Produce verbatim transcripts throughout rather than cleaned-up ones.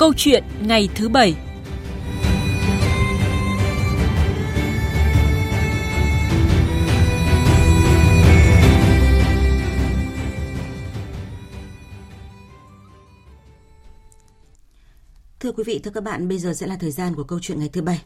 Câu chuyện ngày thứ Bảy. Thưa quý vị, thưa các bạn, bây giờ sẽ là thời gian của câu chuyện ngày thứ Bảy.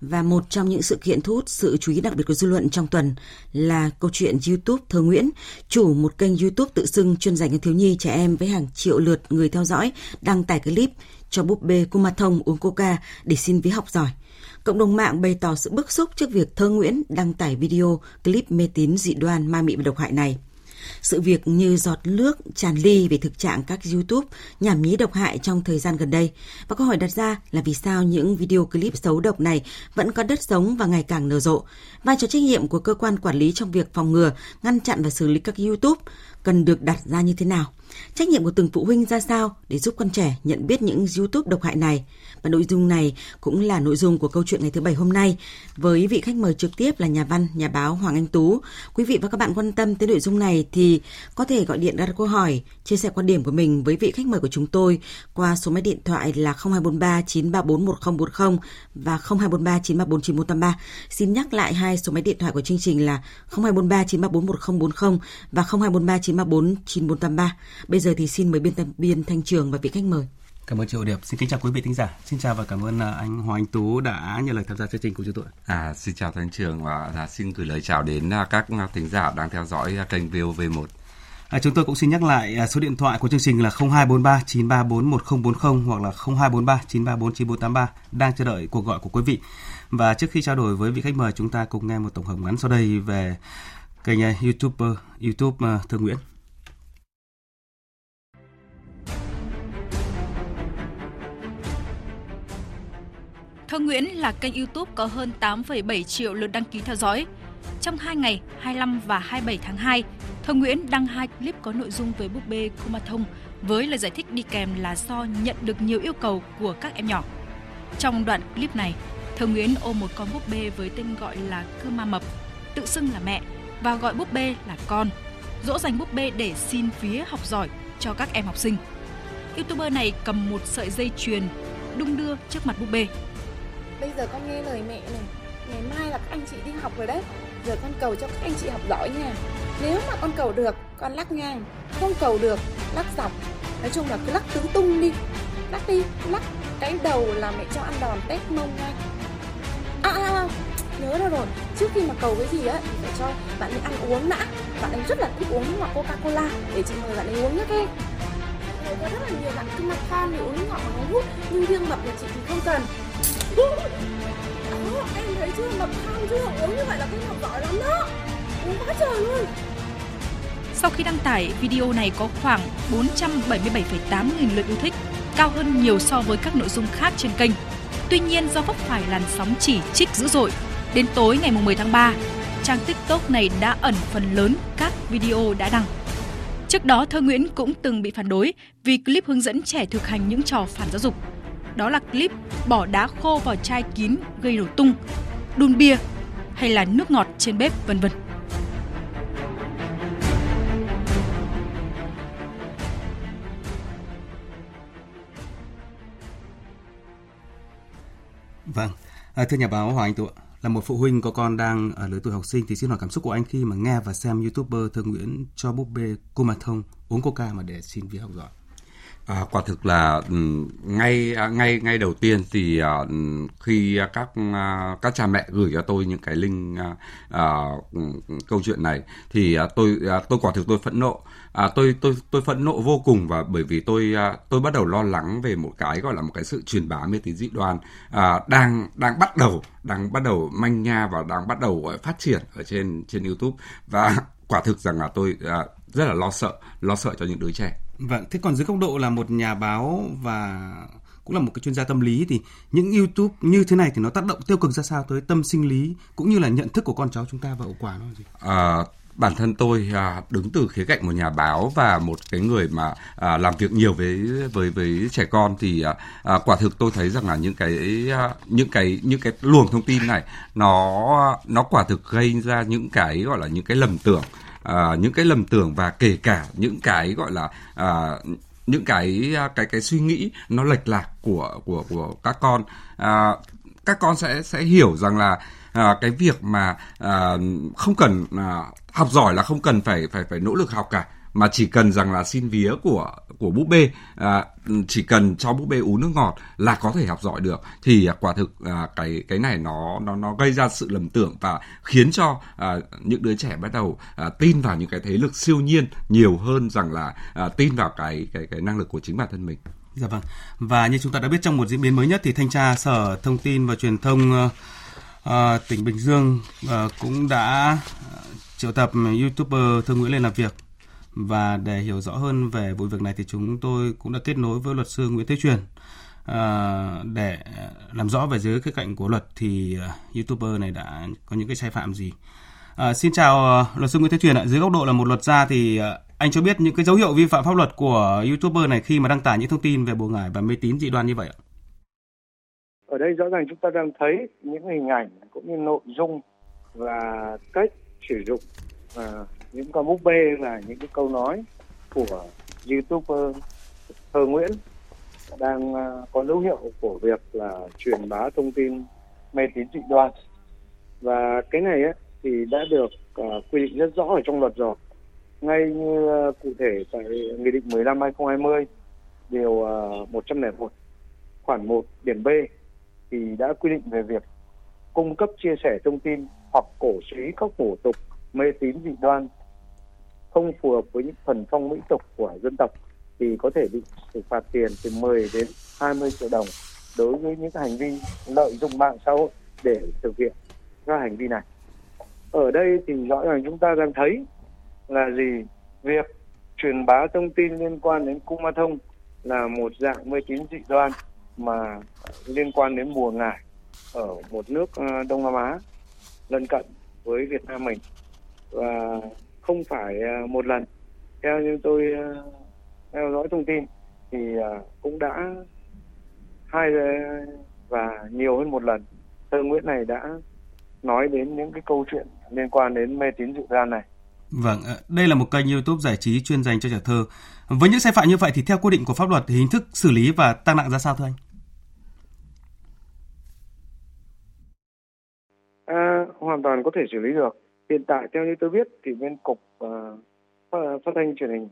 Và một trong những sự kiện thu hút sự chú ý đặc biệt của dư luận trong tuần là câu chuyện YouTube Thơ Nguyễn, chủ một kênh YouTube tự xưng chuyên dành cho thiếu nhi, trẻ em với hàng triệu lượt người theo dõi, đăng tải clip cho búp bê Kumanthong uống coca để xin vé học giỏi. Cộng đồng mạng bày tỏ sự bức xúc trước việc Thơ Nguyễn đăng tải video clip mê tín dị đoan, ma mị và độc hại này. Sự việc như giọt nước tràn ly về thực trạng các YouTube nhảm nhí độc hại trong thời gian gần đây. Và câu hỏi đặt ra là vì sao những video clip xấu độc này vẫn có đất sống và ngày càng nở rộ. Vai trò trách nhiệm của cơ quan quản lý trong việc phòng ngừa, ngăn chặn và xử lý các YouTube cần được đặt ra như thế nào? Trách nhiệm của từng phụ huynh ra sao để giúp con trẻ nhận biết những YouTube độc hại này? Và nội dung này cũng là nội dung của câu chuyện ngày thứ Bảy hôm nay với vị khách mời trực tiếp là nhà văn, nhà báo Hoàng Anh Tú. Quý vị và các bạn quan tâm tới nội dung này thì có thể gọi điện ra câu hỏi, chia sẻ quan điểm của mình với vị khách mời của chúng tôi qua số máy điện thoại là không hai bốn ba chín ba bốn một không bốn không và không hai bốn ba chín ba bốn chín một tám ba. Xin nhắc lại hai số máy điện thoại của chương trình là không hai bốn ba chín ba bốn một không bốn không và không hai bốn ba chín ba bốn chín bốn tám ba. Bây giờ thì xin mời biên tập viên Thanh Trường và vị khách mời. Cảm ơn chị Hồ Điệp. Xin kính chào quý vị thính giả. Xin chào và cảm ơn anh Hoàng Anh Tú đã nhận lời tham gia chương trình của chúng tôi. À, xin chào Thanh Trường và xin gửi lời chào đến các thính giả đang theo dõi kênh vê o vê một. À, chúng tôi cũng xin nhắc lại số điện thoại của chương trình là không hai bốn ba chín ba bốn một không bốn không hoặc là không hai bốn ba chín ba bốn chín bốn tám ba đang chờ đợi cuộc gọi của quý vị. Và trước khi trao đổi với vị khách mời, chúng ta cùng nghe một tổng hợp ngắn sau đây về kênh YouTube YouTube Thơ Nguyễn. Thơ Nguyễn là kênh YouTube có hơn tám phẩy bảy triệu lượt đăng ký theo dõi. Trong hai ngày hai mươi lăm và hai mươi bảy tháng hai, Thơ Nguyễn đăng hai clip có nội dung về búp bê Kumanthong với lời giải thích đi kèm là do nhận được nhiều yêu cầu của các em nhỏ. Trong đoạn clip này, Thơ Nguyễn ôm một con búp bê với tên gọi là Kuma Mập, tự xưng là mẹ và gọi búp bê là con, dỗ dành búp bê để xin vía học giỏi cho các em học sinh. YouTuber này cầm một sợi dây chuyền đung đưa trước mặt búp bê. Bây giờ con nghe lời mẹ này, ngày mai là các anh chị đi học rồi đấy. Giờ con cầu cho các anh chị học giỏi nha. Nếu mà con cầu được, con lắc ngang. Không cầu được, lắc dọc. Nói chung là cứ lắc tứ tung đi. Lắc đi, lắc. Cái đầu là mẹ cho ăn đòn tét mông ngay. À, à, à, nhớ ra rồi. Trước khi mà cầu cái gì ấy, thì phải cho bạn ấy ăn uống đã. Bạn ấy rất là thích uống nước ngọt Coca-Cola. Để chị mời bạn ấy uống nhé các em. Rồi có rất là nhiều bạn cứ mặt con để uống nước ngọt mà hút. Nhưng riêng mập nhà chị thì không cần. Đó, em thấy chưa, mập tham chưa, uống như vậy là cái học giỏi lắm đó, uống quá trời luôn. Sau khi đăng tải, video này có khoảng bốn trăm bảy mươi bảy phẩy tám nghìn lượt yêu thích, cao hơn nhiều so với các nội dung khác trên kênh. Tuy nhiên do vấp phải làn sóng chỉ trích dữ dội, đến tối ngày mười tháng ba, trang TikTok này đã ẩn phần lớn các video đã đăng. Trước đó, Thơ Nguyễn cũng từng bị phản đối vì clip hướng dẫn trẻ thực hành những trò phản giáo dục. Đó là clip bỏ đá khô vào chai kín gây nổ tung, đun bia hay là nước ngọt trên bếp, vân vân. Vâng, à, thưa nhà báo Hoàng Anh Tú, là một phụ huynh có con đang ở lứa tuổi học sinh thì xin hỏi cảm xúc của anh khi mà nghe và xem YouTuber Thơ Nguyễn cho búp bê Kumanthong uống coca mà để xin vé học giỏi. À, quả thực là ngay ngay ngay đầu tiên thì uh, khi các uh, các cha mẹ gửi cho tôi những cái link uh, uh, câu chuyện này thì uh, tôi uh, tôi quả thực tôi phẫn nộ. À, tôi tôi tôi phẫn nộ vô cùng, và bởi vì tôi tôi bắt đầu lo lắng về một cái gọi là một cái sự truyền bá mê tín dị đoan à, đang đang bắt đầu đang bắt đầu manh nha và đang bắt đầu phát triển ở trên trên YouTube, và quả thực rằng là tôi à, rất là lo sợ lo sợ cho những đứa trẻ. Vâng, thế còn dưới góc độ là một nhà báo và cũng là một cái chuyên gia tâm lý thì những YouTube như thế này thì nó tác động tiêu cực ra sao tới tâm sinh lý cũng như là nhận thức của con cháu chúng ta và hậu quả nó là gì? À, bản thân tôi à, đứng từ khía cạnh một nhà báo và một cái người mà à, làm việc nhiều với với với trẻ con thì à, quả thực tôi thấy rằng là những cái à, những cái những cái luồng thông tin này nó nó quả thực gây ra những cái gọi là những cái lầm tưởng. À, những cái lầm tưởng và kể cả những cái gọi là à, những cái cái cái suy nghĩ nó lệch lạc của của của các con. À, các con sẽ sẽ hiểu rằng là à, cái việc mà à, không cần à, học giỏi là không cần phải phải phải nỗ lực học cả, mà chỉ cần rằng là xin vía của của búp bê, à, chỉ cần cho búp bê uống nước ngọt là có thể học giỏi được. Thì à, quả thực à, cái cái này nó nó nó gây ra sự lầm tưởng và khiến cho à, những đứa trẻ bắt đầu à, tin vào những cái thế lực siêu nhiên nhiều hơn rằng là à, tin vào cái cái cái năng lực của chính bản thân mình. Dạ vâng. Và như chúng ta đã biết, trong một diễn biến mới nhất thì Thanh tra Sở Thông tin và Truyền thông uh, uh, tỉnh Bình Dương uh, cũng đã triệu tập YouTuber Thơ Nguyễn lên làm việc. Và để hiểu rõ hơn về vụ việc này thì chúng tôi cũng đã kết nối với luật sư Nguyễn Thế Truyền à, để làm rõ về dưới khía cạnh của luật thì uh, YouTuber này đã có những cái sai phạm gì. À, xin chào uh, luật sư Nguyễn Thế Truyền ạ. Dưới góc độ là một luật gia thì uh, anh cho biết những cái dấu hiệu vi phạm pháp luật của YouTuber này khi mà đăng tải những thông tin về bùa ngải và mê tín dị đoan như vậy ạ? Ở đây rõ ràng chúng ta đang thấy những hình ảnh cũng như nội dung và cách sử dụng uh, những con búp bê là những cái câu nói của YouTuber Thơ Nguyễn đang có dấu hiệu của việc là truyền bá thông tin mê tín dị đoan, và cái này ấy, thì đã được uh, quy định rất rõ ở trong luật rồi, ngay như uh, cụ thể tại nghị định mười lăm hai nghìn không trăm hai mươi điều uh, một trăm lẻ một khoản một điểm B thì đã quy định về việc cung cấp chia sẻ thông tin hoặc cổ suý các hủ tục mê tín dị đoan không phù hợp với những thuần phong mỹ tục của dân tộc thì có thể bị xử phạt tiền từ mười đến hai mươi triệu đồng đối với những hành vi lợi dụng mạng xã hội để thực hiện các hành vi này. Ở đây thì rõ ràng chúng ta đang thấy là gì? Việc truyền bá thông tin liên quan đến Kumanthong là một dạng mê tín dị đoan mà liên quan đến bùa ngải ở một nước Đông Nam Á lân cận với Việt Nam mình. Và không phải một lần, theo như tôi theo dõi thông tin thì cũng đã hai và nhiều hơn một lần Thơ Nguyễn này đã nói đến những cái câu chuyện liên quan đến mê tín dị đoan này. Vâng, đây là một kênh YouTube giải trí chuyên dành cho trẻ thơ. Với những sai phạm như vậy thì theo quy định của pháp luật thì hình thức xử lý và tăng nặng ra sao thưa anh? À, hoàn toàn có thể xử lý được. Hiện tại theo như tôi biết thì bên cục uh, phát thanh truyền hình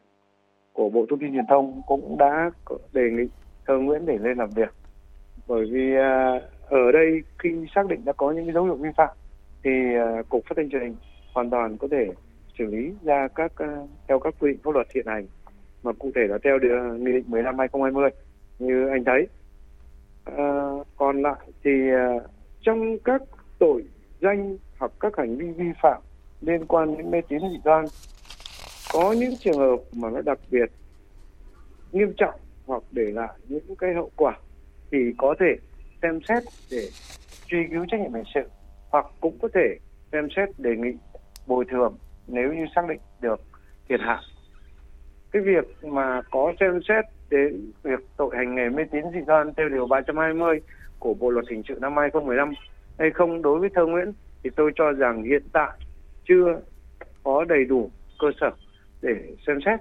của Bộ Thông tin Truyền thông cũng đã đề nghị Thơ Nguyễn để lên làm việc, bởi vì uh, ở đây khi xác định đã có những cái dấu hiệu vi phạm thì uh, cục phát thanh truyền hình hoàn toàn có thể xử lý ra các uh, theo các quy định pháp luật hiện hành, mà cụ thể là theo nghị định mười lăm hai nghìn không trăm hai mươi như anh thấy. Uh, còn lại thì uh, trong các tội danh hoặc các hành vi vi phạm liên quan đến mê tín dị đoan có những trường hợp mà nó đặc biệt nghiêm trọng hoặc để lại những cái hậu quả thì có thể xem xét để truy cứu trách nhiệm hình sự, hoặc cũng có thể xem xét đề nghị bồi thường nếu như xác định được thiệt hại. Cái việc mà có xem xét đến việc tội hành nghề mê tín dị đoan theo điều ba trăm hai mươi của Bộ luật hình sự năm hai nghìn không trăm mười lăm hay không đối với Thơ Nguyễn thì tôi cho rằng hiện tại chưa có đầy đủ cơ sở để xem xét.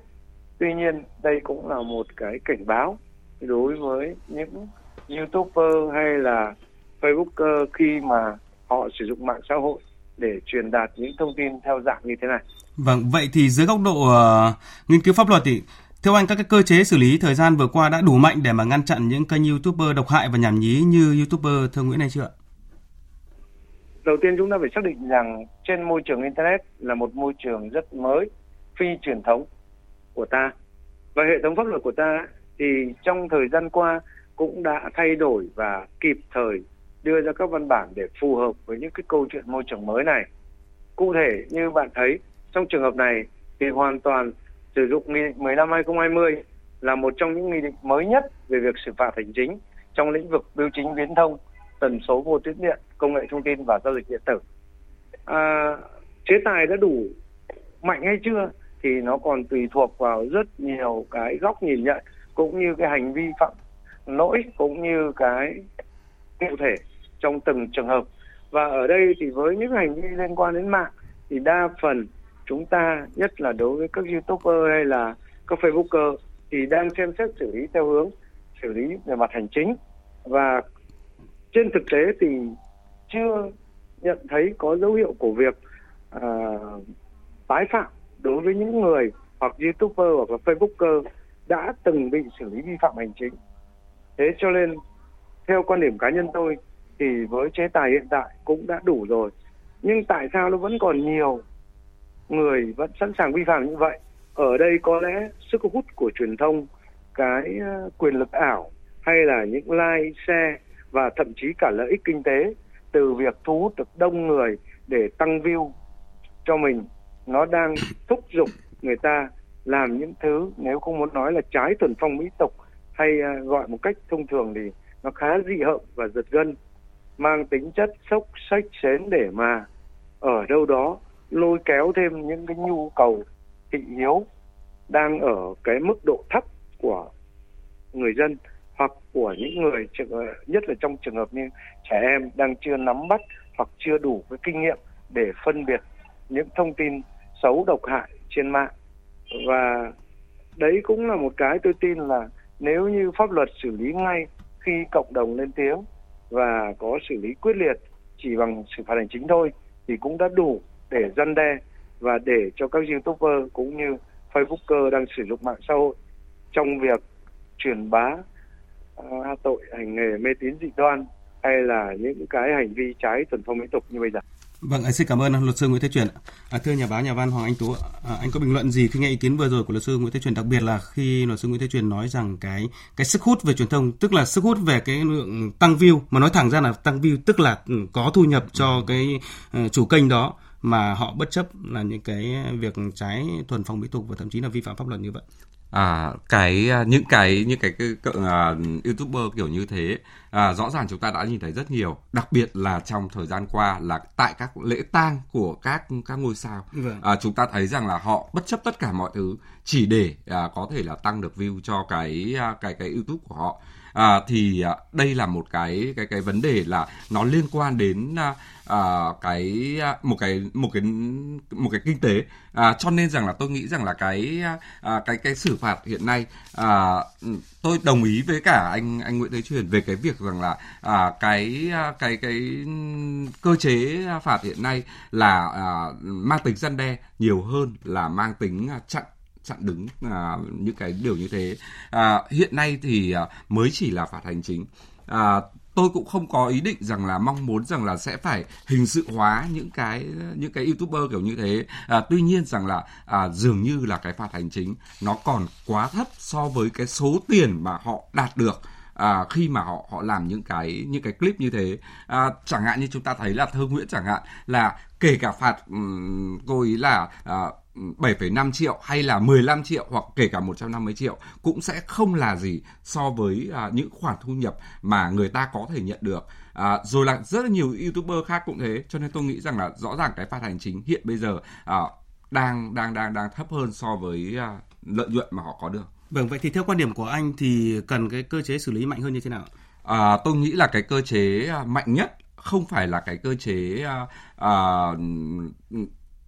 Tuy nhiên đây cũng là một cái cảnh báo đối với những YouTuber hay là Facebooker khi mà họ sử dụng mạng xã hội để truyền đạt những thông tin theo dạng như thế này. Vâng, vậy thì dưới góc độ uh, nghiên cứu pháp luật thì theo anh các cái cơ chế xử lý thời gian vừa qua đã đủ mạnh để mà ngăn chặn những kênh YouTuber độc hại và nhảm nhí như YouTuber Thơ Nguyễn này chưa ạ? Đầu tiên chúng ta phải xác định rằng trên môi trường Internet là một môi trường rất mới, phi truyền thống của ta. Và hệ thống pháp luật của ta thì trong thời gian qua cũng đã thay đổi và kịp thời đưa ra các văn bản để phù hợp với những cái câu chuyện môi trường mới này. Cụ thể như bạn thấy trong trường hợp này thì hoàn toàn sử dụng nghị định mười lăm hai nghìn không trăm hai mươi là một trong những nghị định mới nhất về việc xử phạt hành chính trong lĩnh vực bưu chính viễn thông, tần số vô tuyến điện, công nghệ thông tin và giao dịch điện tử. À, chế tài đã đủ mạnh hay chưa thì nó còn tùy thuộc vào rất nhiều cái góc nhìn nhận cũng như cái hành vi phạm lỗi cũng như cái cụ thể trong từng trường hợp. Và ở đây thì với những hành vi liên quan đến mạng thì đa phần chúng ta, nhất là đối với các YouTuber hay là các Facebooker, thì đang xem xét xử lý theo hướng xử lý về mặt hành chính, và trên thực tế thì chưa nhận thấy có dấu hiệu của việc à, tái phạm đối với những người hoặc YouTuber hoặc là Facebooker đã từng bị xử lý vi phạm hành chính. Thế cho nên theo quan điểm cá nhân tôi thì với chế tài hiện tại cũng đã đủ rồi, nhưng tại sao nó vẫn còn nhiều người vẫn sẵn sàng vi phạm như vậy? Ở đây có lẽ sức hút của truyền thông, cái quyền lực ảo hay là những like, share và thậm chí cả lợi ích kinh tế từ việc thu hút được đông người để tăng view cho mình, nó đang thúc giục người ta làm những thứ nếu không muốn nói là trái thuần phong mỹ tục hay gọi một cách thông thường thì nó khá dị hợm và giật gân, mang tính chất sốc xếch xến để mà ở đâu đó lôi kéo thêm những cái nhu cầu thị hiếu đang ở cái mức độ thấp của người dân hoặc của những người, nhất là trong trường hợp như trẻ em đang chưa nắm bắt hoặc chưa đủ cái kinh nghiệm để phân biệt những thông tin xấu độc hại trên mạng. Và đấy cũng là một cái tôi tin là nếu như pháp luật xử lý ngay khi cộng đồng lên tiếng và có xử lý quyết liệt chỉ bằng xử phạt hành chính thôi thì cũng đã đủ để răn đe và để cho các YouTuber cũng như Facebooker đang sử dụng mạng xã hội trong việc truyền bá uh, tội hành nghề mê tín dị đoan hay là những cái hành vi trái thuần phong mỹ tục như bây giờ. Vâng, xin cảm ơn luật sư Nguyễn Thế Truyền. À, thưa nhà báo, nhà văn Hoàng Anh Tú, à, anh có bình luận gì khi nghe ý kiến vừa rồi của luật sư Nguyễn Thế Truyền, đặc biệt là khi luật sư Nguyễn Thế Truyền nói rằng cái cái sức hút về truyền thông, tức là sức hút về cái lượng tăng view, mà nói thẳng ra là tăng view tức là có thu nhập cho cái uh, chủ kênh đó, mà họ bất chấp là những cái việc trái thuần phong mỹ tục và thậm chí là vi phạm pháp luật như vậy. À, cái những cái những cái, cái, cái uh, YouTuber kiểu như thế à, rõ ràng chúng ta đã nhìn thấy rất nhiều, đặc biệt là trong thời gian qua là tại các lễ tang của các các ngôi sao. Vâng. À, chúng ta thấy rằng là họ bất chấp tất cả mọi thứ chỉ để à, có thể là tăng được view cho cái cái cái YouTube của họ. À, thì à, đây là một cái cái cái vấn đề là nó liên quan đến à, à, cái một cái một cái một cái kinh tế, à, cho nên rằng là tôi nghĩ rằng là cái à, cái cái xử phạt hiện nay, à, tôi đồng ý với cả anh anh Nguyễn Thế Truyền về cái việc rằng là à, cái cái cái cơ chế phạt hiện nay là à, mang tính răn đe nhiều hơn là mang tính chặn chặn đứng à, những cái điều như thế. À, hiện nay thì à, mới chỉ là phạt hành chính. À, tôi cũng không có ý định rằng là mong muốn rằng là sẽ phải hình sự hóa những cái những cái YouTuber kiểu như thế. À, tuy nhiên rằng là à, dường như là cái phạt hành chính nó còn quá thấp so với cái số tiền mà họ đạt được à, khi mà họ họ làm những cái những cái clip như thế. À, chẳng hạn như chúng ta thấy là Thơ Nguyễn chẳng hạn, là kể cả phạt um, cô ý là à, bảy phẩy năm triệu hay là mười lăm triệu hoặc kể cả một trăm năm mươi triệu cũng sẽ không là gì so với à, những khoản thu nhập mà người ta có thể nhận được. À, rồi là rất là nhiều YouTuber khác cũng thế, cho nên tôi nghĩ rằng là rõ ràng cái phạt hành chính hiện bây giờ à, đang đang đang đang thấp hơn so với à, lợi nhuận mà họ có được. Vâng, vậy thì theo quan điểm của anh thì cần cái cơ chế xử lý mạnh hơn như thế nào? À, tôi nghĩ là cái cơ chế mạnh nhất không phải là cái cơ chế à, à,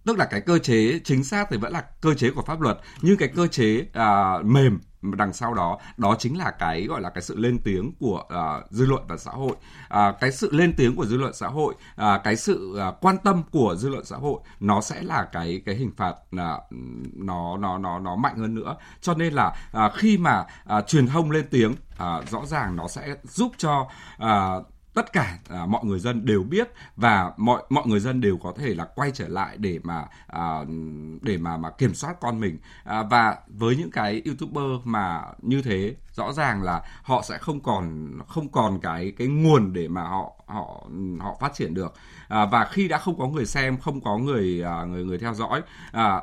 tức là cái cơ chế chính xác thì vẫn là cơ chế của pháp luật, nhưng cái cơ chế à, mềm đằng sau đó, đó chính là cái gọi là cái sự lên tiếng của uh, dư luận và xã hội. Uh, cái sự lên tiếng của dư luận xã hội, uh, cái sự uh, quan tâm của dư luận xã hội, nó sẽ là cái cái hình phạt uh, nó nó nó nó mạnh hơn nữa. Cho nên là uh, khi mà uh, truyền thông lên tiếng, uh, rõ ràng nó sẽ giúp cho uh, tất cả à, mọi người dân đều biết và mọi mọi người dân đều có thể là quay trở lại để mà à, để mà mà kiểm soát con mình. À, và với những cái YouTuber mà như thế, rõ ràng là họ sẽ không còn không còn cái cái nguồn để mà họ họ họ phát triển được. À, và khi đã không có người xem, không có người à, người người theo dõi, à,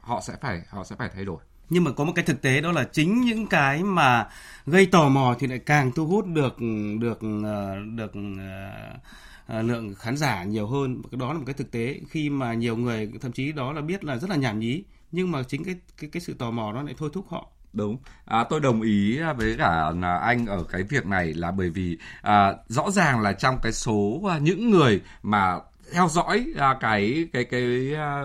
họ sẽ phải họ sẽ phải thay đổi. Nhưng mà có một cái thực tế đó là chính những cái mà gây tò mò thì lại càng thu hút được được được uh, lượng khán giả nhiều hơn. Đó là một cái thực tế khi mà nhiều người thậm chí đó là biết là rất là nhảm nhí, nhưng mà chính cái cái cái sự tò mò nó lại thôi thúc họ. Đúng, à, tôi đồng ý với cả anh ở cái việc này là bởi vì à, rõ ràng là trong cái số những người mà theo dõi à, cái cái cái à,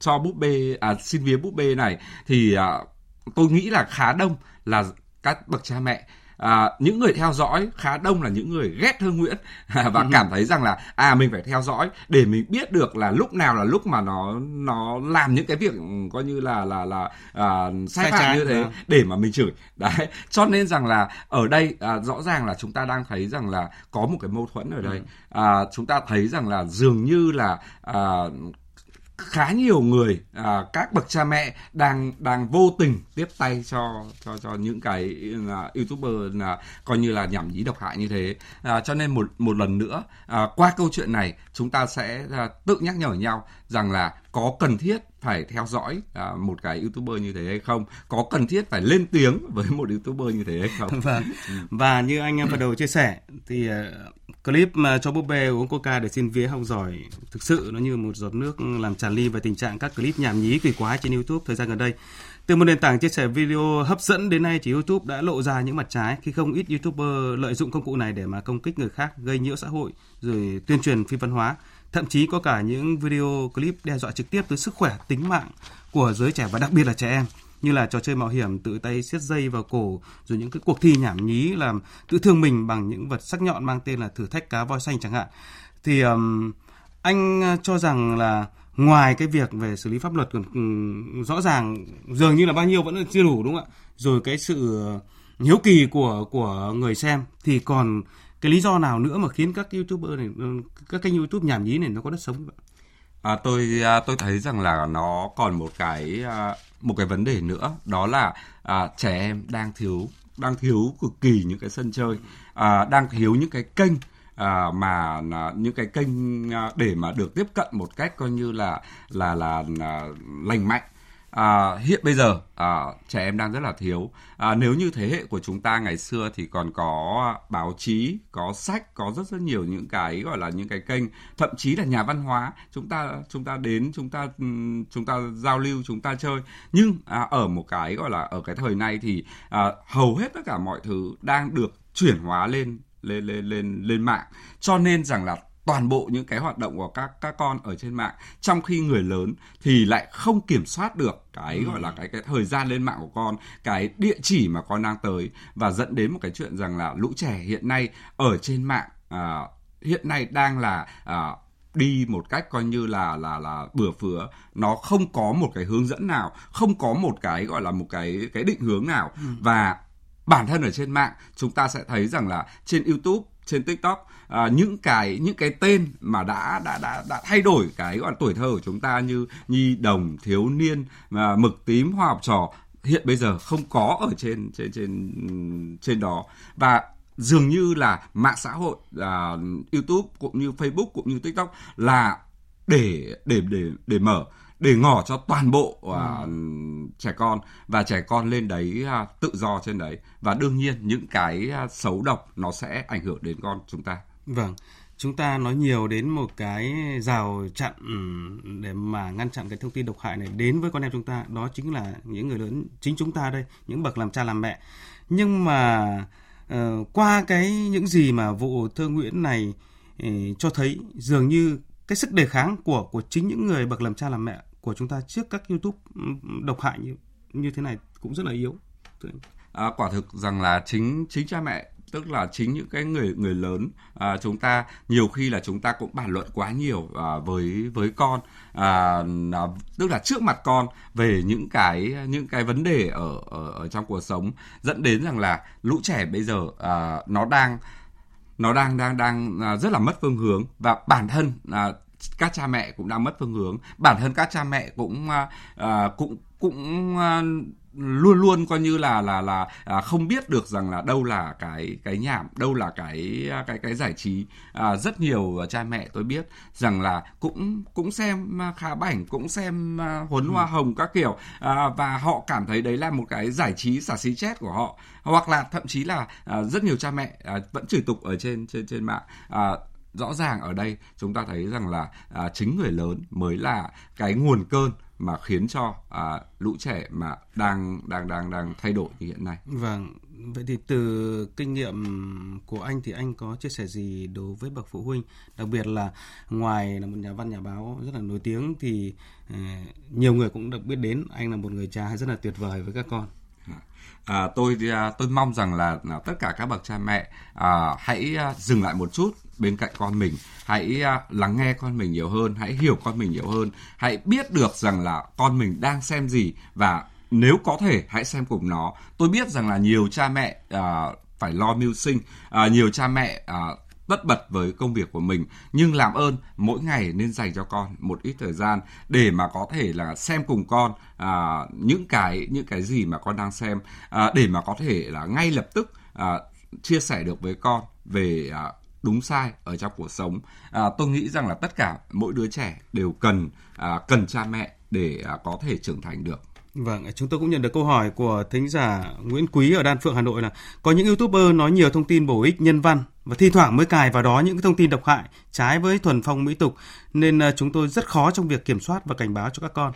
cho búp bê à, xin vía búp bê này thì à, tôi nghĩ là khá đông là các bậc cha mẹ, à, những người theo dõi khá đông là những người ghét Thơ Nguyễn và cảm thấy rằng là à mình phải theo dõi để mình biết được là lúc nào là lúc mà nó nó làm những cái việc coi như là là là à, sai phạm như thế à. Để mà mình chửi đấy. Cho nên rằng là ở đây à, rõ ràng là chúng ta đang thấy rằng là có một cái mâu thuẫn ở đây. Ừ. À, chúng ta thấy rằng là dường như là à, khá nhiều người à, các bậc cha mẹ đang đang vô tình tiếp tay cho cho cho những cái uh, YouTuber uh, coi như là nhảm nhí độc hại như thế, à, cho nên một một lần nữa à, qua câu chuyện này chúng ta sẽ uh, tự nhắc nhở nhau rằng là có cần thiết phải theo dõi à, một cái YouTuber như thế hay không, có cần thiết phải lên tiếng với một YouTuber như thế hay không. Vâng. Và như anh vừa đầu chia sẻ thì uh, clip mà cho búp bê uống coca để xin vía học giỏi thực sự nó như một giọt nước làm tràn ly về tình trạng các clip nhảm nhí quỷ quái trên YouTube thời gian gần đây. Từ một nền tảng chia sẻ video hấp dẫn đến nay thì YouTube đã lộ ra những mặt trái khi không ít YouTuber lợi dụng công cụ này để mà công kích người khác, gây nhiễu xã hội rồi tuyên truyền phi văn hóa. Thậm chí có cả những video clip đe dọa trực tiếp tới sức khỏe, tính mạng của giới trẻ và đặc biệt là trẻ em, như là trò chơi mạo hiểm tự tay siết dây vào cổ, rồi những cái cuộc thi nhảm nhí làm tự thương mình bằng những vật sắc nhọn mang tên là thử thách cá voi xanh chẳng hạn. Thì um, anh cho rằng là ngoài cái việc về xử lý pháp luật còn um, rõ ràng dường như là bao nhiêu vẫn chưa đủ, đúng không ạ? Rồi cái sự hiếu kỳ của của người xem thì còn cái lý do nào nữa mà khiến các YouTuber này, các kênh YouTube nhảm nhí này nó có đất sống? À, tôi tôi thấy rằng là nó còn một cái một cái vấn đề nữa, đó là à, trẻ em đang thiếu đang thiếu cực kỳ những cái sân chơi, à, đang thiếu những cái kênh à, mà những cái kênh để mà được tiếp cận một cách coi như là là là, là lành mạnh. À, hiện bây giờ à, trẻ em đang rất là thiếu. À, nếu như thế hệ của chúng ta ngày xưa thì còn có báo chí, có sách, có rất rất nhiều những cái gọi là những cái kênh, thậm chí là nhà văn hóa, chúng ta chúng ta đến chúng ta chúng ta giao lưu, chúng ta chơi. Nhưng à, ở một cái gọi là ở cái thời nay thì à, hầu hết tất cả mọi thứ đang được chuyển hóa lên lên lên lên lên mạng, cho nên rằng là toàn bộ những cái hoạt động của các các con ở trên mạng, trong khi người lớn thì lại không kiểm soát được cái ừ. gọi là cái cái thời gian lên mạng của con, cái địa chỉ mà con đang tới, và dẫn đến một cái chuyện rằng là lũ trẻ hiện nay ở trên mạng à, hiện nay đang là à, đi một cách coi như là là là bừa phứa, nó không có một cái hướng dẫn nào, không có một cái gọi là một cái cái định hướng nào. Ừ. Và bản thân ở trên mạng chúng ta sẽ thấy rằng là trên YouTube, trên TikTok, à, những cái những cái tên mà đã đã đã đã thay đổi cái gọi là tuổi thơ của chúng ta như nhi đồng, thiếu niên, mà mực tím, hoa học trò hiện bây giờ không có ở trên trên trên trên đó. Và dường như là mạng xã hội, à, YouTube cũng như Facebook cũng như TikTok là để để để để mở để ngỏ cho toàn bộ uh, ừ. trẻ con, và trẻ con lên đấy uh, tự do trên đấy, và đương nhiên những cái uh, xấu độc nó sẽ ảnh hưởng đến con chúng ta. Vâng, chúng ta nói nhiều đến một cái rào chặn để mà ngăn chặn cái thông tin độc hại này đến với con em chúng ta, đó chính là những người lớn, chính chúng ta đây, những bậc làm cha làm mẹ. Nhưng mà uh, qua cái những gì mà vụ Thơ Nguyễn này uh, cho thấy dường như cái sức đề kháng của của chính những người bậc làm cha làm mẹ của chúng ta trước các YouTube độc hại như như thế này cũng rất là yếu. À, quả thực rằng là chính chính cha mẹ, tức là chính những cái người người lớn, à, chúng ta nhiều khi là chúng ta cũng bàn luận quá nhiều à, với với con, à, tức là trước mặt con về những cái những cái vấn đề ở ở, ở trong cuộc sống, dẫn đến rằng là lũ trẻ bây giờ à, nó đang nó đang đang đang rất là mất phương hướng, và bản thân à, các cha mẹ cũng đang mất phương hướng, bản thân các cha mẹ cũng à, cũng cũng à, luôn luôn coi như là là là à, không biết được rằng là đâu là cái cái nhảm, đâu là cái cái cái giải trí. À, rất nhiều cha mẹ tôi biết rằng là cũng cũng xem Khá Bảnh, cũng xem Huấn Hoa Hồng các kiểu, à, và họ cảm thấy đấy là một cái giải trí xả xí chết của họ, hoặc là thậm chí là à, rất nhiều cha mẹ à, vẫn chửi tục ở trên trên trên mạng. À, rõ ràng ở đây chúng ta thấy rằng là à, chính người lớn mới là cái nguồn cơn mà khiến cho à, lũ trẻ mà đang đang đang đang thay đổi như hiện nay. Vâng, vậy thì từ kinh nghiệm của anh thì anh có chia sẻ gì đối với bậc phụ huynh, đặc biệt là ngoài là một nhà văn nhà báo rất là nổi tiếng thì à, nhiều người cũng được biết đến, anh là một người cha rất là tuyệt vời với các con. À, tôi tôi mong rằng là, là tất cả các bậc cha mẹ à, hãy dừng lại một chút bên cạnh con mình, hãy lắng nghe con mình nhiều hơn, hãy hiểu con mình nhiều hơn, hãy biết được rằng là con mình đang xem gì và nếu có thể hãy xem cùng nó. Tôi biết rằng là nhiều cha mẹ à, phải lo mưu sinh, à, nhiều cha mẹ à, tất bật với công việc của mình, nhưng làm ơn mỗi ngày nên dành cho con một ít thời gian để mà có thể là xem cùng con à, những cái những cái gì mà con đang xem, à, để mà có thể là ngay lập tức à, chia sẻ được với con về à, đúng sai ở trong cuộc sống. À, tôi nghĩ rằng là tất cả mỗi đứa trẻ đều cần à, cần cha mẹ để à, có thể trưởng thành được. Vâng, chúng tôi cũng nhận được câu hỏi của thính giả Nguyễn Quý ở Đan Phượng, Hà Nội là có những YouTuber nói nhiều thông tin bổ ích, nhân văn và thi thoảng mới cài vào đó những thông tin độc hại, trái với thuần phong mỹ tục nên chúng tôi rất khó trong việc kiểm soát và cảnh báo cho các con.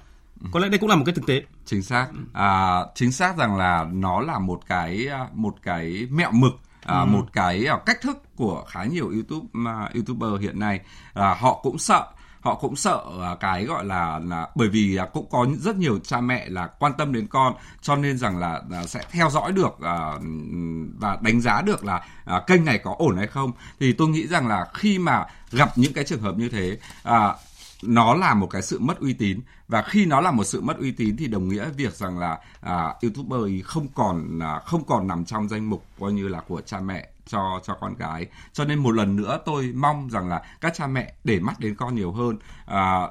Có lẽ đây cũng là một cái thực tế. Chính xác, à, chính xác rằng là nó là một cái một cái mẹo mực. À, ừ. Một cái cách thức của khá nhiều YouTube uh, YouTuber hiện nay là họ cũng sợ họ cũng sợ cái gọi là, là bởi vì cũng có rất nhiều cha mẹ là quan tâm đến con, cho nên rằng là sẽ theo dõi được và đánh giá được là kênh này có ổn hay không. Thì tôi nghĩ rằng là khi mà gặp những cái trường hợp như thế, nó là một cái sự mất uy tín, và khi nó là một sự mất uy tín thì đồng nghĩa việc rằng là YouTuber không còn không còn nằm trong danh mục coi như là của cha mẹ cho cho con cái. Cho nên một lần nữa tôi mong rằng là các cha mẹ để mắt đến con nhiều hơn, à,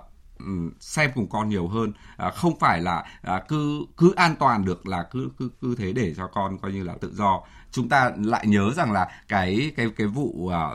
xem cùng con nhiều hơn, à, không phải là à, cứ cứ an toàn được là cứ cứ cứ thế để cho con coi như là tự do. Chúng ta lại nhớ rằng là cái cái cái vụ à,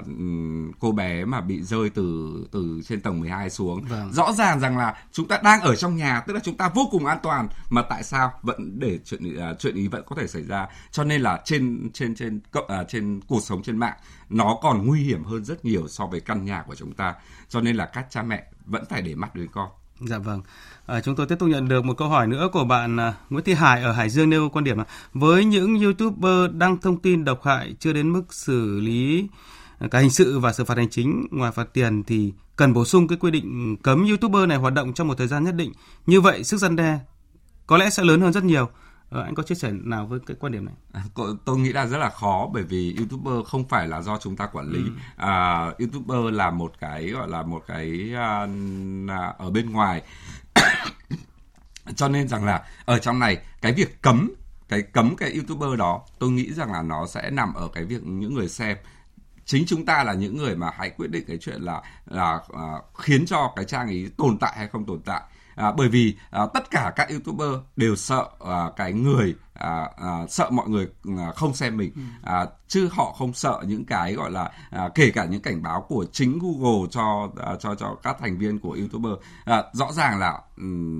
cô bé mà bị rơi từ từ trên tầng mười hai xuống. Vâng. Rõ ràng rằng là chúng ta đang ở trong nhà, tức là chúng ta vô cùng an toàn, mà tại sao vẫn để chuyện chuyện ý vẫn có thể xảy ra. Cho nên là trên trên trên à, trên cuộc sống trên mạng nó còn nguy hiểm hơn rất nhiều so với căn nhà của chúng ta. Cho nên là các cha mẹ vẫn phải để mắt đến con. Dạ vâng. À, chúng tôi tiếp tục nhận được một câu hỏi nữa của bạn à, Nguyễn Thị Hải ở Hải Dương nêu quan điểm là với những YouTuber đăng thông tin độc hại chưa đến mức xử lý cả hình sự và xử phạt hành chính ngoài phạt tiền thì cần bổ sung cái quy định cấm YouTuber này hoạt động trong một thời gian nhất định. Như vậy sức răn đe có lẽ sẽ lớn hơn rất nhiều. Ờ, anh có chia sẻ nào với cái quan điểm này? À, tôi nghĩ là rất là khó, bởi vì YouTuber không phải là do chúng ta quản lý. Ừ. À, YouTuber là một cái gọi là một cái à, ở bên ngoài. Cho nên rằng là ở trong này cái việc cấm cái cấm cái YouTuber đó, tôi nghĩ rằng là nó sẽ nằm ở cái việc những người xem. Chính chúng ta là những người mà hãy quyết định cái chuyện là là à, khiến cho cái trang ấy tồn tại hay không tồn tại. À, bởi vì à, tất cả các YouTuber đều sợ à, cái người à, à, sợ mọi người à, không xem mình, à, chứ họ không sợ những cái gọi là à, kể cả những cảnh báo của chính Google cho à, cho cho các thành viên của YouTuber. À, rõ ràng là,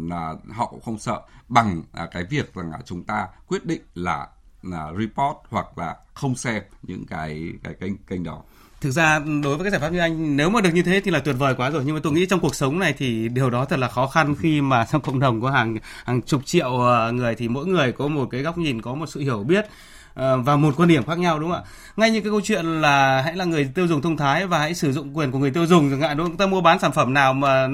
là họ cũng không sợ bằng à, cái việc rằng là chúng ta quyết định là, là report hoặc là không xem những cái cái kênh kênh đó. Thực ra đối với cái giải pháp như anh, nếu mà được như thế thì là tuyệt vời quá rồi, nhưng mà tôi nghĩ trong cuộc sống này thì điều đó thật là khó khăn, khi mà trong cộng đồng có hàng hàng chục triệu người thì mỗi người có một cái góc nhìn, có một sự hiểu biết và một quan điểm khác nhau, đúng không ạ? Ngay như cái câu chuyện là hãy là người tiêu dùng thông thái và hãy sử dụng quyền của người tiêu dùng chẳng hạn, đúng không? Chúng ta mua bán sản phẩm nào mà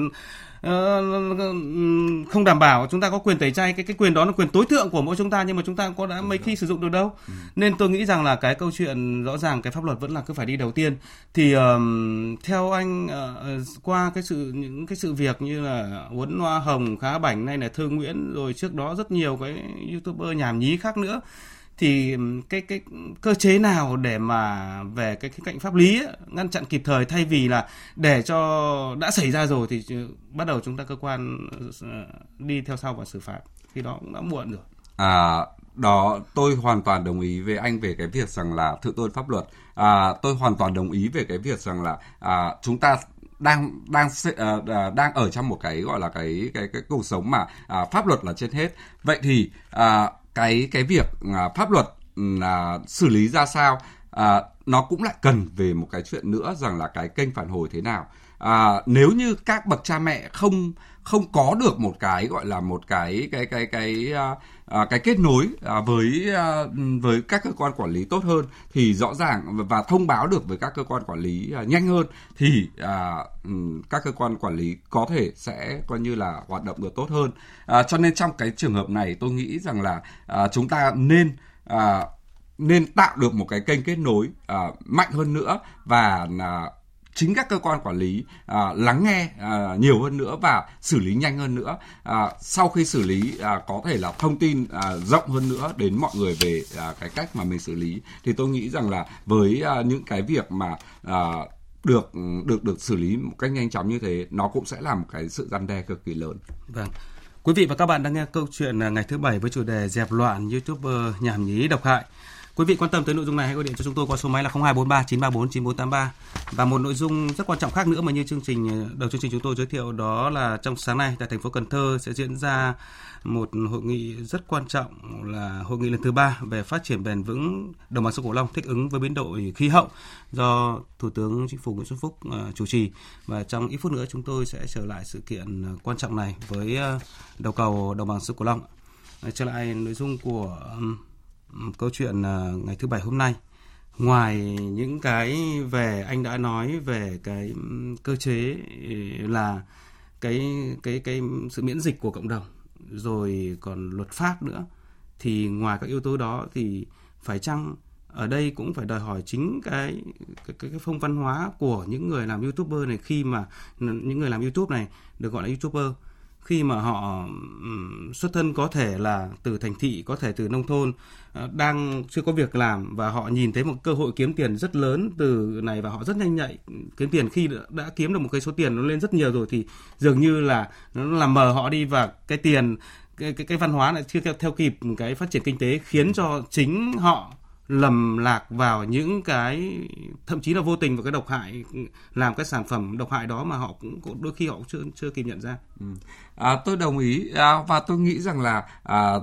không đảm bảo, chúng ta có quyền tẩy chay, cái cái quyền đó là quyền tối thượng của mỗi chúng ta, nhưng mà chúng ta có đã mấy khi sử dụng được đâu. Ừ. Nên tôi nghĩ rằng là cái câu chuyện rõ ràng cái pháp luật vẫn là cứ phải đi đầu tiên. Thì um, theo anh uh, qua cái sự những cái sự việc như là Huấn Hoa Hồng, Khá Bảnh này, là Thơ Nguyễn, rồi trước đó rất nhiều cái YouTuber nhảm nhí khác nữa, thì cái cái cơ chế nào để mà về cái, cái cạnh pháp lý ấy, ngăn chặn kịp thời, thay vì là để cho đã xảy ra rồi thì bắt đầu chúng ta cơ quan đi theo sau và xử phạt thì đó cũng đã muộn rồi. À, đó, tôi hoàn toàn đồng ý với anh về cái việc rằng là thượng tôn pháp luật. À, tôi hoàn toàn đồng ý về cái việc rằng là à, chúng ta đang đang uh, đang ở trong một cái gọi là cái cái cái cuộc sống mà uh, pháp luật là trên hết. Vậy thì uh, cái cái việc uh, pháp luật uh, xử lý ra sao, uh, nó cũng lại cần về một cái chuyện nữa rằng là cái kênh phản hồi thế nào. À, nếu như các bậc cha mẹ không không có được một cái gọi là một cái cái cái cái cái, cái kết nối với với các cơ quan quản lý tốt hơn thì rõ ràng, và thông báo được với các cơ quan quản lý nhanh hơn, thì à, các cơ quan quản lý có thể sẽ coi như là hoạt động được tốt hơn. À, cho nên trong cái trường hợp này tôi nghĩ rằng là à, chúng ta nên à, nên tạo được một cái kênh kết nối à, mạnh hơn nữa, và à, chính các cơ quan quản lý à, lắng nghe à, nhiều hơn nữa và xử lý nhanh hơn nữa. À, sau khi xử lý à, có thể là thông tin à, rộng hơn nữa đến mọi người về à, cái cách mà mình xử lý. Thì tôi nghĩ rằng là với à, những cái việc mà à, được được được xử lý một cách nhanh chóng như thế, nó cũng sẽ là một cái sự răn đe cực kỳ lớn. Vâng. Quý vị và các bạn đang nghe câu chuyện ngày thứ bảy với chủ đề dẹp loạn YouTuber nhảm nhí độc hại. Quý vị quan tâm tới nội dung này hãy gọi điện cho chúng tôi qua số máy là không hai bốn ba chín ba bốn chín bốn tám ba. Và một nội dung rất quan trọng khác nữa mà như chương trình đầu chương trình chúng tôi giới thiệu, đó là trong sáng nay tại thành phố Cần Thơ sẽ diễn ra một hội nghị rất quan trọng, là hội nghị lần thứ ba về phát triển bền vững đồng bằng sông Cửu Long thích ứng với biến đổi khí hậu do Thủ tướng Chính phủ Nguyễn Xuân Phúc chủ trì. Và trong ít phút nữa chúng tôi sẽ trở lại sự kiện quan trọng này với đầu cầu đồng bằng sông Cửu Long. Trở lại nội dung của câu chuyện ngày thứ bảy hôm nay, ngoài những cái về anh đã nói về cái cơ chế là cái cái cái sự miễn dịch của cộng đồng, rồi còn luật pháp nữa, thì ngoài các yếu tố đó thì phải chăng ở đây cũng phải đòi hỏi chính cái cái cái phong văn hóa của những người làm YouTuber này, khi mà những người làm YouTube này được gọi là YouTuber, khi mà họ xuất thân có thể là từ thành thị, có thể từ nông thôn, đang chưa có việc làm và họ nhìn thấy một cơ hội kiếm tiền rất lớn từ này và họ rất nhanh nhạy kiếm tiền. Khi đã kiếm được một cái số tiền nó lên rất nhiều rồi thì dường như là nó làm mờ họ đi, và cái tiền, cái cái, cái văn hóa lại chưa theo, theo kịp cái phát triển kinh tế, khiến cho chính họ lầm lạc vào những cái, thậm chí là vô tình vào cái độc hại, làm các sản phẩm độc hại đó mà họ cũng đôi khi họ cũng chưa chưa kịp nhận ra. Ừ. À, tôi đồng ý, à, và tôi nghĩ rằng là à,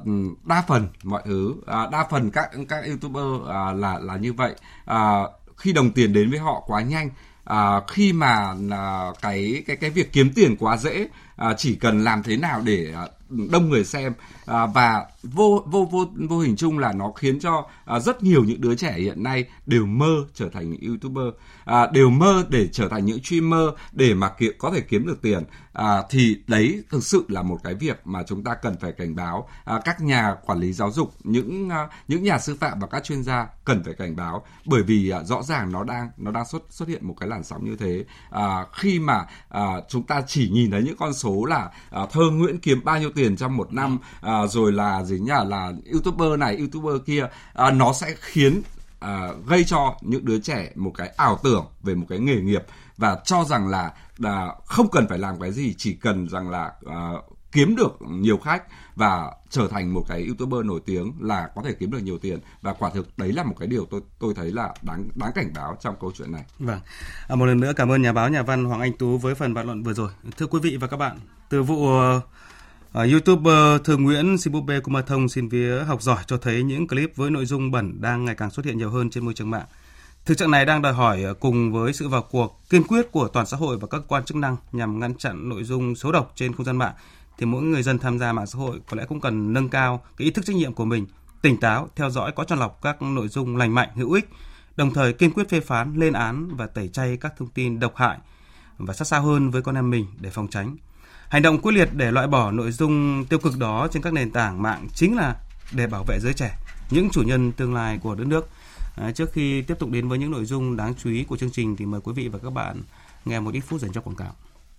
đa phần mọi thứ, à, đa phần các các YouTuber à, là là như vậy. À, khi đồng tiền đến với họ quá nhanh, à, khi mà à, cái cái cái việc kiếm tiền quá dễ, à, chỉ cần làm thế nào để à, đông người xem, à, và vô vô vô vô hình chung là nó khiến cho à, rất nhiều những đứa trẻ hiện nay đều mơ trở thành những YouTuber, à, đều mơ để trở thành những streamer để mà ki- có thể kiếm được tiền. À, thì đấy thực sự là một cái việc mà chúng ta cần phải cảnh báo. À, các nhà quản lý giáo dục, những à, những nhà sư phạm và các chuyên gia cần phải cảnh báo, bởi vì à, rõ ràng nó đang nó đang xuất xuất hiện một cái làn sóng như thế. À, khi mà à, chúng ta chỉ nhìn thấy những con số là à, Thơ Nguyễn kiếm bao nhiêu tiền trong một năm, à, rồi là gì nhỉ, là YouTuber này YouTuber kia, à, nó sẽ khiến à, gây cho những đứa trẻ một cái ảo tưởng về một cái nghề nghiệp, và cho rằng là à, không cần phải làm cái gì, chỉ cần rằng là à, kiếm được nhiều khách và trở thành một cái YouTuber nổi tiếng là có thể kiếm được nhiều tiền. Và quả thực đấy là một cái điều tôi tôi thấy là đáng đáng cảnh báo trong câu chuyện này. Vâng, à, một lần nữa cảm ơn nhà báo nhà văn Hoàng Anh Tú với phần bàn luận vừa rồi. Thưa quý vị và các bạn, từ vụ YouTuber Thơ Nguyễn xin búp bê Kumanthong xin vía học giỏi cho thấy những clip với nội dung bẩn đang ngày càng xuất hiện nhiều hơn trên môi trường mạng. Thực trạng này đang đòi hỏi cùng với sự vào cuộc kiên quyết của toàn xã hội và các cơ quan chức năng nhằm ngăn chặn nội dung xấu độc trên không gian mạng, thì mỗi người dân tham gia mạng xã hội có lẽ cũng cần nâng cao cái ý thức trách nhiệm của mình, tỉnh táo theo dõi có chọn lọc các nội dung lành mạnh hữu ích, đồng thời kiên quyết phê phán, lên án và tẩy chay các thông tin độc hại, và sát sao hơn với con em mình để phòng tránh. Hành động quyết liệt để loại bỏ nội dung tiêu cực đó trên các nền tảng mạng chính là để bảo vệ giới trẻ, những chủ nhân tương lai của đất nước. À, trước khi tiếp tục đến với những nội dung đáng chú ý của chương trình thì mời quý vị và các bạn nghe một ít phút dành cho quảng cáo.